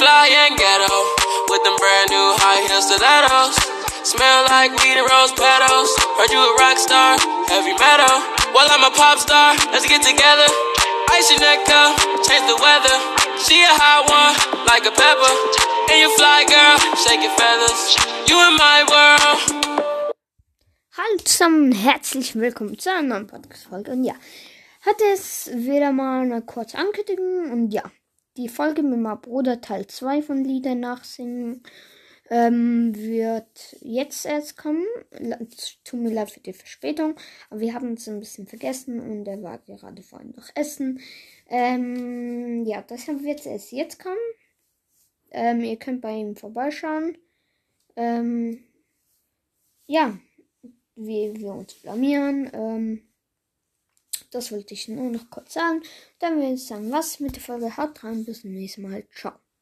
fly and ghetto, with them brand new high heel stilettos. Smell like weed and rose petals. Heard you a rock star, heavy metal. Well, I'm a pop star, let's get together. Ice your neck up, change the weather. She a hot one, like a pepper. And you fly girl, shake your feathers. You in my world. Hallo zusammen, herzlich willkommen zu einer neuen Podcast-Folge. Und ja, hatte es wieder mal eine kurze Ankündigung. Und ja, die Folge mit meinem Bruder Teil 2 von Lieder nachsingen wird jetzt erst kommen. Tut mir leid für die Verspätung, aber wir haben uns ein bisschen vergessen und er war gerade vorhin noch essen. Ja, deshalb wird es erst jetzt kommen. Ihr könnt bei ihm vorbeischauen. Ja, wie wir uns blamieren. Das wollte ich nur noch kurz sagen. Dann würde ich sagen, was mit der Folge. Haut rein, bis zum nächsten Mal. Ciao.